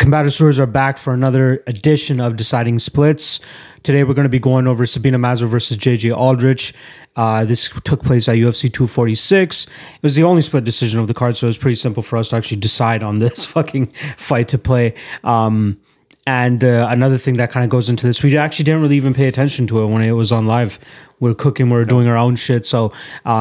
Combatosaurs are back for another edition of Deciding Splits. Today we're going to be going over Sabina Mazo versus JJ Aldrich. This took place at UFC 246. It was the only split decision of the card, so it was pretty simple for us to actually decide on this fucking fight to play. And another thing that kind of goes into this, we actually didn't really even pay attention to it when it was on live. We're cooking, we're doing our own shit. So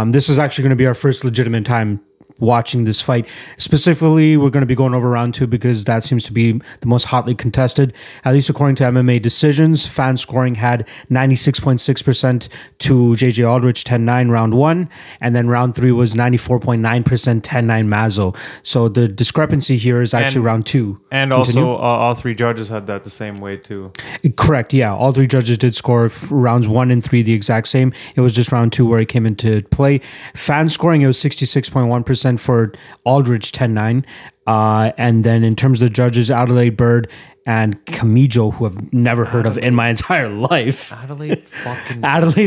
this is actually going to be our first legitimate time watching this fight. Specifically, we're going to be going over round two because that seems to be the most hotly contested, at least according to MMA Decisions. Fan scoring had 96.6% to JJ Aldrich 10-9 round one, and then round three was 94.9% 10-9 Mazo. So the discrepancy here is actually round two. And also all three judges had that the same way too. Correct, yeah. All three judges did score rounds one and three the exact same. It was just round two where it came into play. Fan scoring, it was 66.1% for Aldrich 10-9, and then in terms of the judges, Adelaide Bird and Kamijo, who I've never heard of in my entire life. Adelaide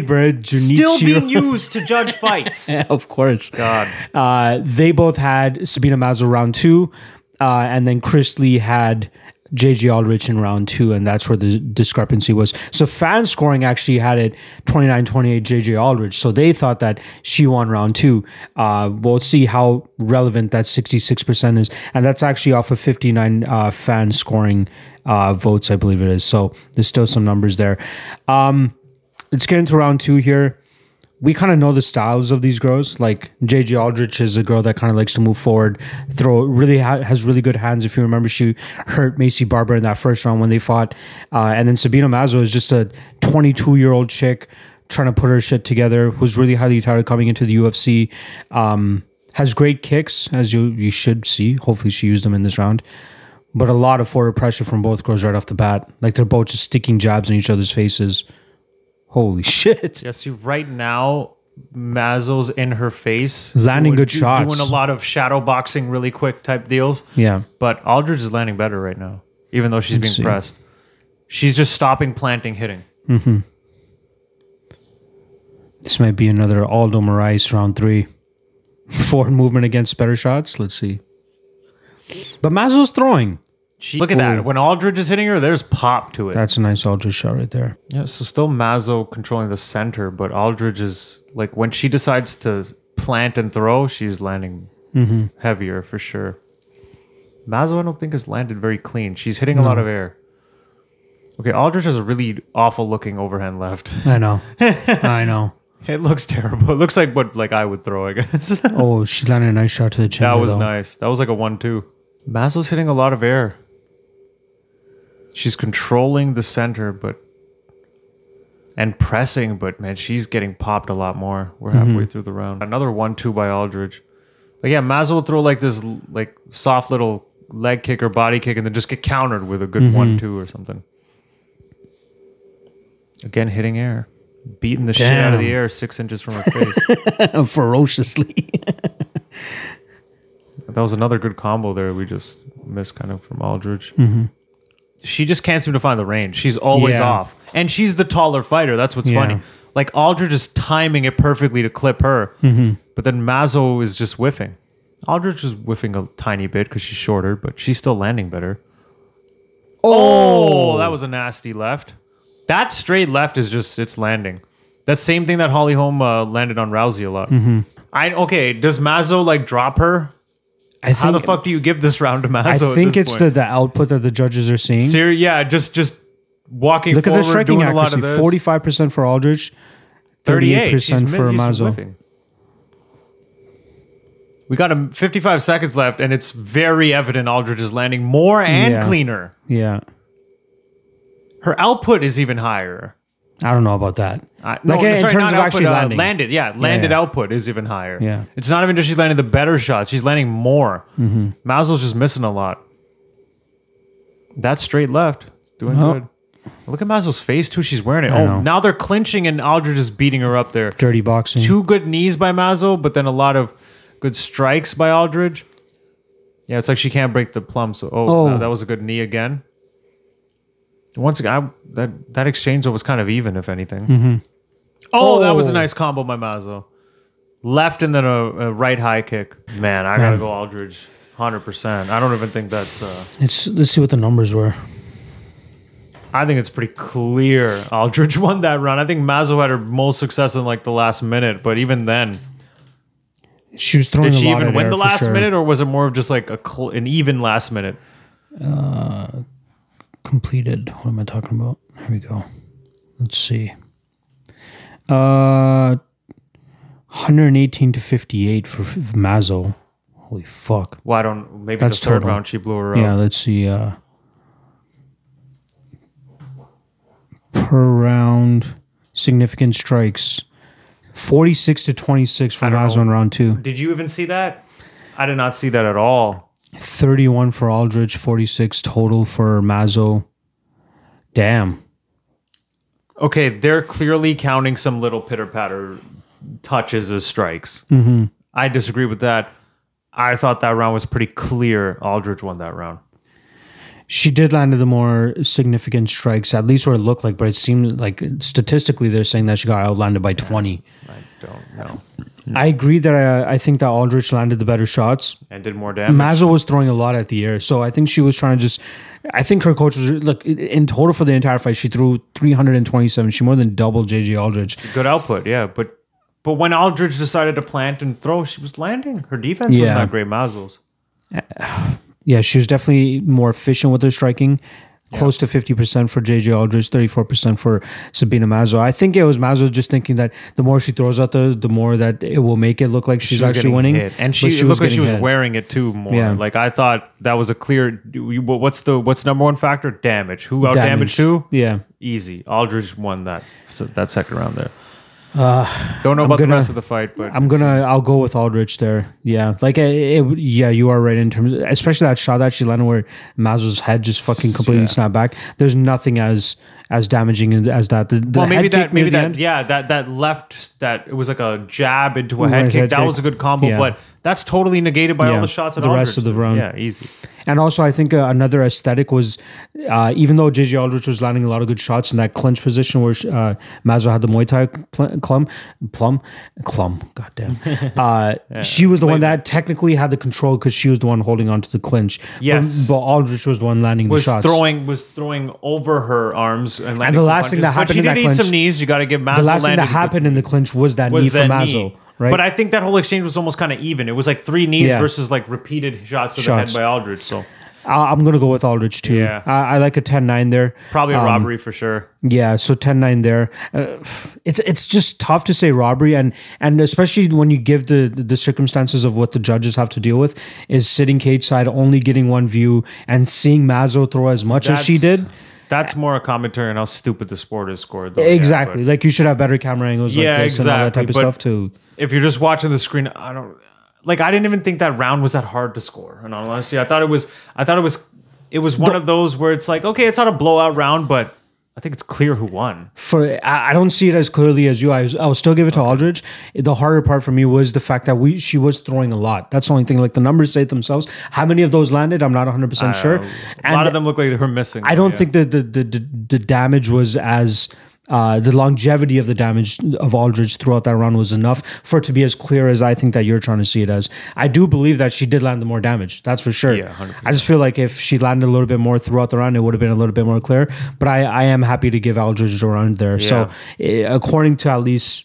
Bird, Junichiro. Still being used to judge fights. Of course. God. They both had Sabina Mazo round two, and then Chris Lee had JJ Aldrich in round two, and that's where the discrepancy was. So fan scoring actually had it 29-28 JJ Aldrich, so they thought that she won round two. We'll see how relevant that 66% is, and that's actually off of 59 fan scoring votes, I believe it is. So there's still some numbers there. Let's get into round two here. We kind of know the styles of these girls. Like JJ Aldrich is a girl that kind of likes to move forward, throw, really has really good hands. If you remember, she hurt Maycee Barber in that first round when they fought. And then Sabina Mazo is just a 22-year-old chick trying to put her shit together, who's really highly touted coming into the UFC. Has great kicks, as you should see. Hopefully she used them in this round. But a lot of forward pressure from both girls right off the bat. Like they're both just sticking jabs in each other's faces. Holy shit. Yeah, see, right now, Mazo's in her face. Landing good shots. Doing a lot of shadow boxing really quick type deals. Yeah. But Aldrich is landing better right now, even though she's being pressed. She's just stopping, planting, hitting. Mm-hmm. This might be another Aldo Moraes round three. Forward movement against better shots. Let's see. But Mazo's throwing. Look at that. When Aldrich is hitting her, there's pop to it. That's a nice Aldrich shot right there. Yeah, so still Mazo controlling the center, but Aldrich is, like, when she decides to plant and throw, she's landing heavier for sure. Mazo, I don't think, has landed very clean. She's hitting a lot of air. Okay, Aldrich has a really awful-looking overhand left. I know. I know. It looks terrible. It looks like what I would throw, I guess. Oh, she landed a nice shot to the chin. That was nice. That was like a 1-2. Mazo's hitting a lot of air. She's controlling the center, and pressing, but man, she's getting popped a lot more. We're halfway through the round. Another 1-2 by Aldrich. But yeah, Mazo will throw this soft little leg kick or body kick and then just get countered with a good 1-2 or something. Again, hitting air. Beating the shit out of the air 6 inches from her face. Ferociously. That was another good combo there. We just missed kind of from Aldrich. Mm-hmm. She just can't seem to find the range. She's always off. And she's the taller fighter. That's what's funny. Aldrich is timing it perfectly to clip her. Mm-hmm. But then Mazo is just whiffing. Aldrich is whiffing a tiny bit because she's shorter, but she's still landing better. Oh, that was a nasty left. That straight left is just, it's landing. That same thing that Holly Holm landed on Rousey a lot. Mm-hmm. Okay, does Mazo drop her? How the fuck do you give this round to Mazo? I think it's the output that the judges are seeing. Yeah, just walking forward. Look at the striking accuracy. 45% for Aldrich, 38% for Mazo. We got 55 seconds left, and it's very evident Aldrich is landing more and cleaner. Yeah. Her output is even higher. I don't know about that. Landed output is even higher. Yeah. It's not even just she's landing the better shots. She's landing more. Mm-hmm. Mazo's just missing a lot. That's straight left. Doing good. Look at Mazo's face, too. She's wearing it. Now they're clinching, and Aldrich is beating her up there. Dirty boxing. Two good knees by Mazo, but then a lot of good strikes by Aldrich. Yeah, it's like she can't break the plum. So, that was a good knee again. Once again, that exchange was kind of even, if anything. Mm-hmm. That was a nice combo by Mazo. Left and then a right high kick. Man, I got to go Aldrich. 100%. I don't even think that's... Let's see what the numbers were. I think it's pretty clear Aldrich won that round. I think Mazo had her most success in like the last minute, but even then... She was throwing a lot. Did she even win the last minute, or was it more of just like an even last minute? Completed. What am I talking about? Here we go. Let's see. 118 to 58 for Mazo. Holy fuck. Well, I don't... Maybe that's the third round she blew her up. Yeah, let's see. Per round, significant strikes. 46 to 26 for Mazo in round two. Did you even see that? I did not see that at all. 31 for Aldrich, 46 total for Mazo. Damn. Okay, they're clearly counting some little pitter-patter touches as strikes. Mm-hmm. I disagree with that. I thought that round was pretty clear. Aldrich won that round. She did land the more significant strikes, at least what it looked like, but it seemed like statistically they're saying that she got outlanded by 20. I don't know. I agree that I think that Aldrich landed the better shots. And did more damage. Mazo was throwing a lot at the air, so I think she was trying to just... I think her coach was... Look, in total for the entire fight, she threw 327. She more than doubled JJ Aldrich. Good output, yeah, but when Aldrich decided to plant and throw, she was landing. Her defense was not great. Mazo's. Yeah, she was definitely more efficient with her striking. Close to 50% for JJ Aldrich, 34% for Sabina Mazo. I think it was Mazo just thinking that the more she throws out there, the more that it will make it look like she's actually winning. Hit. And she looked like she was wearing it too more. Yeah. Like I thought that was a clear... What's number one factor? Damage. Who out damaged who? Yeah, easy. Aldrich won that. So that second round there. Don't know about the rest of the fight, but I'll go with Aldrich there. Yeah, like you are right in terms of, especially that shot that she landed where Mazo's head just fucking completely snapped back. There's nothing as damaging as that. That left, that it was like a jab into a head kick. That was a good combo, but that's totally negated by all the shots at the rest of the round. Yeah, easy. And also, I think another aesthetic was, even though JJ Aldrich was landing a lot of good shots in that clinch position where Mazo had the Muay Thai clumb, goddamn. She was the one that technically had the control because she was the one holding on to the clinch. Yes, but Aldrich was the one landing the shots. Was throwing over her arms and landing. And the last thing that happened in that clinch, some knees. You got to give Mazo. The last thing that happened in the clinch was that knee for Mazo. Right? But I think that whole exchange was almost kind of even. It was like three knees versus like repeated shots to the head by Aldrich. So I'm going to go with Aldrich too. Yeah. I like a 10-9 there. Probably a robbery for sure. Yeah, so 10-9 there. It's just tough to say robbery, and especially when you give the circumstances of what the judges have to deal with, is sitting cage side, only getting one view, and seeing Mazo throw as much as she did. That's more a commentary on how stupid the sport is scored, though. Exactly. Yeah, like you should have better camera angles like this and all that type of stuff too. If you're just watching the screen, I didn't even think that round was that hard to score. And honestly, I thought it was one of those where it's like, okay, it's not a blowout round, but I think it's clear who won. I don't see it as clearly as you. I'll still give it to Aldrich. The harder part for me was the fact that she was throwing a lot. That's the only thing. Like the numbers say it themselves. How many of those landed? I'm not 100% sure. A lot of them look like they were missing. I don't think the damage was as... the longevity of the damage of Aldrich throughout that round was enough for it to be as clear as I think that you're trying to see it as. I do believe that she did land the more damage. That's for sure. Yeah, 100%. I just feel like if she landed a little bit more throughout the round, it would have been a little bit more clear. But I am happy to give Aldrich a round there. Yeah. So according to at least...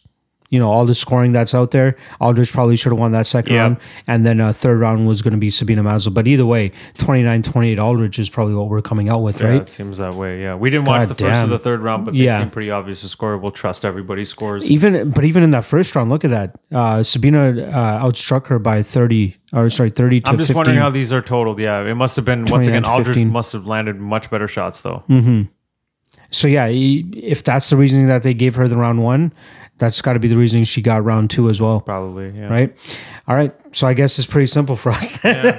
all the scoring that's out there, Aldrich probably should have won that second round. And then third round was going to be Sabina Mazo. But either way, 29-28 Aldrich is probably what we're coming out with, right? It seems that way, yeah. We didn't watch first of the third round, but they seem pretty obvious to score. We'll trust everybody's scores. Even in that first round, look at that. Sabina outstruck her by 30 to 15. I'm just wondering how these are totaled, yeah. It must have been, once again, Aldrich must have landed much better shots, though. Mm-hmm. So, yeah, if that's the reasoning that they gave her the round one, that's got to be the reasoning she got round two as well. Probably, yeah. Right? All right. So I guess it's pretty simple for us. Fucking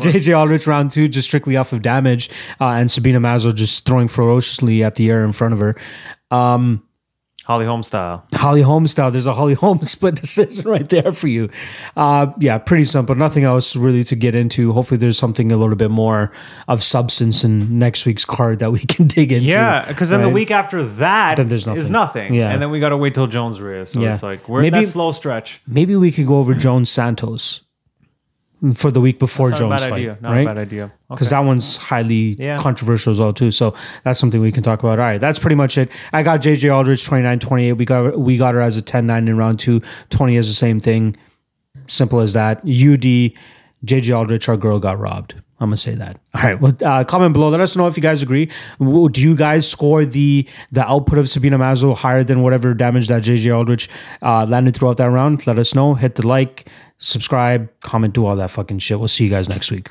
JJ Aldrich round two, just strictly off of damage, and Sabina Mazo just throwing ferociously at the air in front of her. Holly Holm style. Holly Holm style. There's a Holly Holm split decision right there for you. Pretty simple. Nothing else really to get into. Hopefully there's something a little bit more of substance in next week's card that we can dig into. Yeah, because then the week after that is nothing. Yeah. And then we got to wait till Jones Reyes. So it's like, we're in that slow stretch. Maybe we could go over Jones Santos. for the week before Jones fight, right? Not a bad idea. Because that one's highly controversial as well too. So that's something we can talk about. All right, that's pretty much it. I got JJ Aldrich 29-28. We got her as a 10-9 in round 2. 20 is the same thing. Simple as that. UD, JJ Aldrich, our girl got robbed. I'm going to say that. All right. Well, comment below. Let us know if you guys agree. Do you guys score the output of Sabina Mazo higher than whatever damage that JJ Aldrich landed throughout that round? Let us know. Hit the like, subscribe, comment, do all that fucking shit. We'll see you guys next week.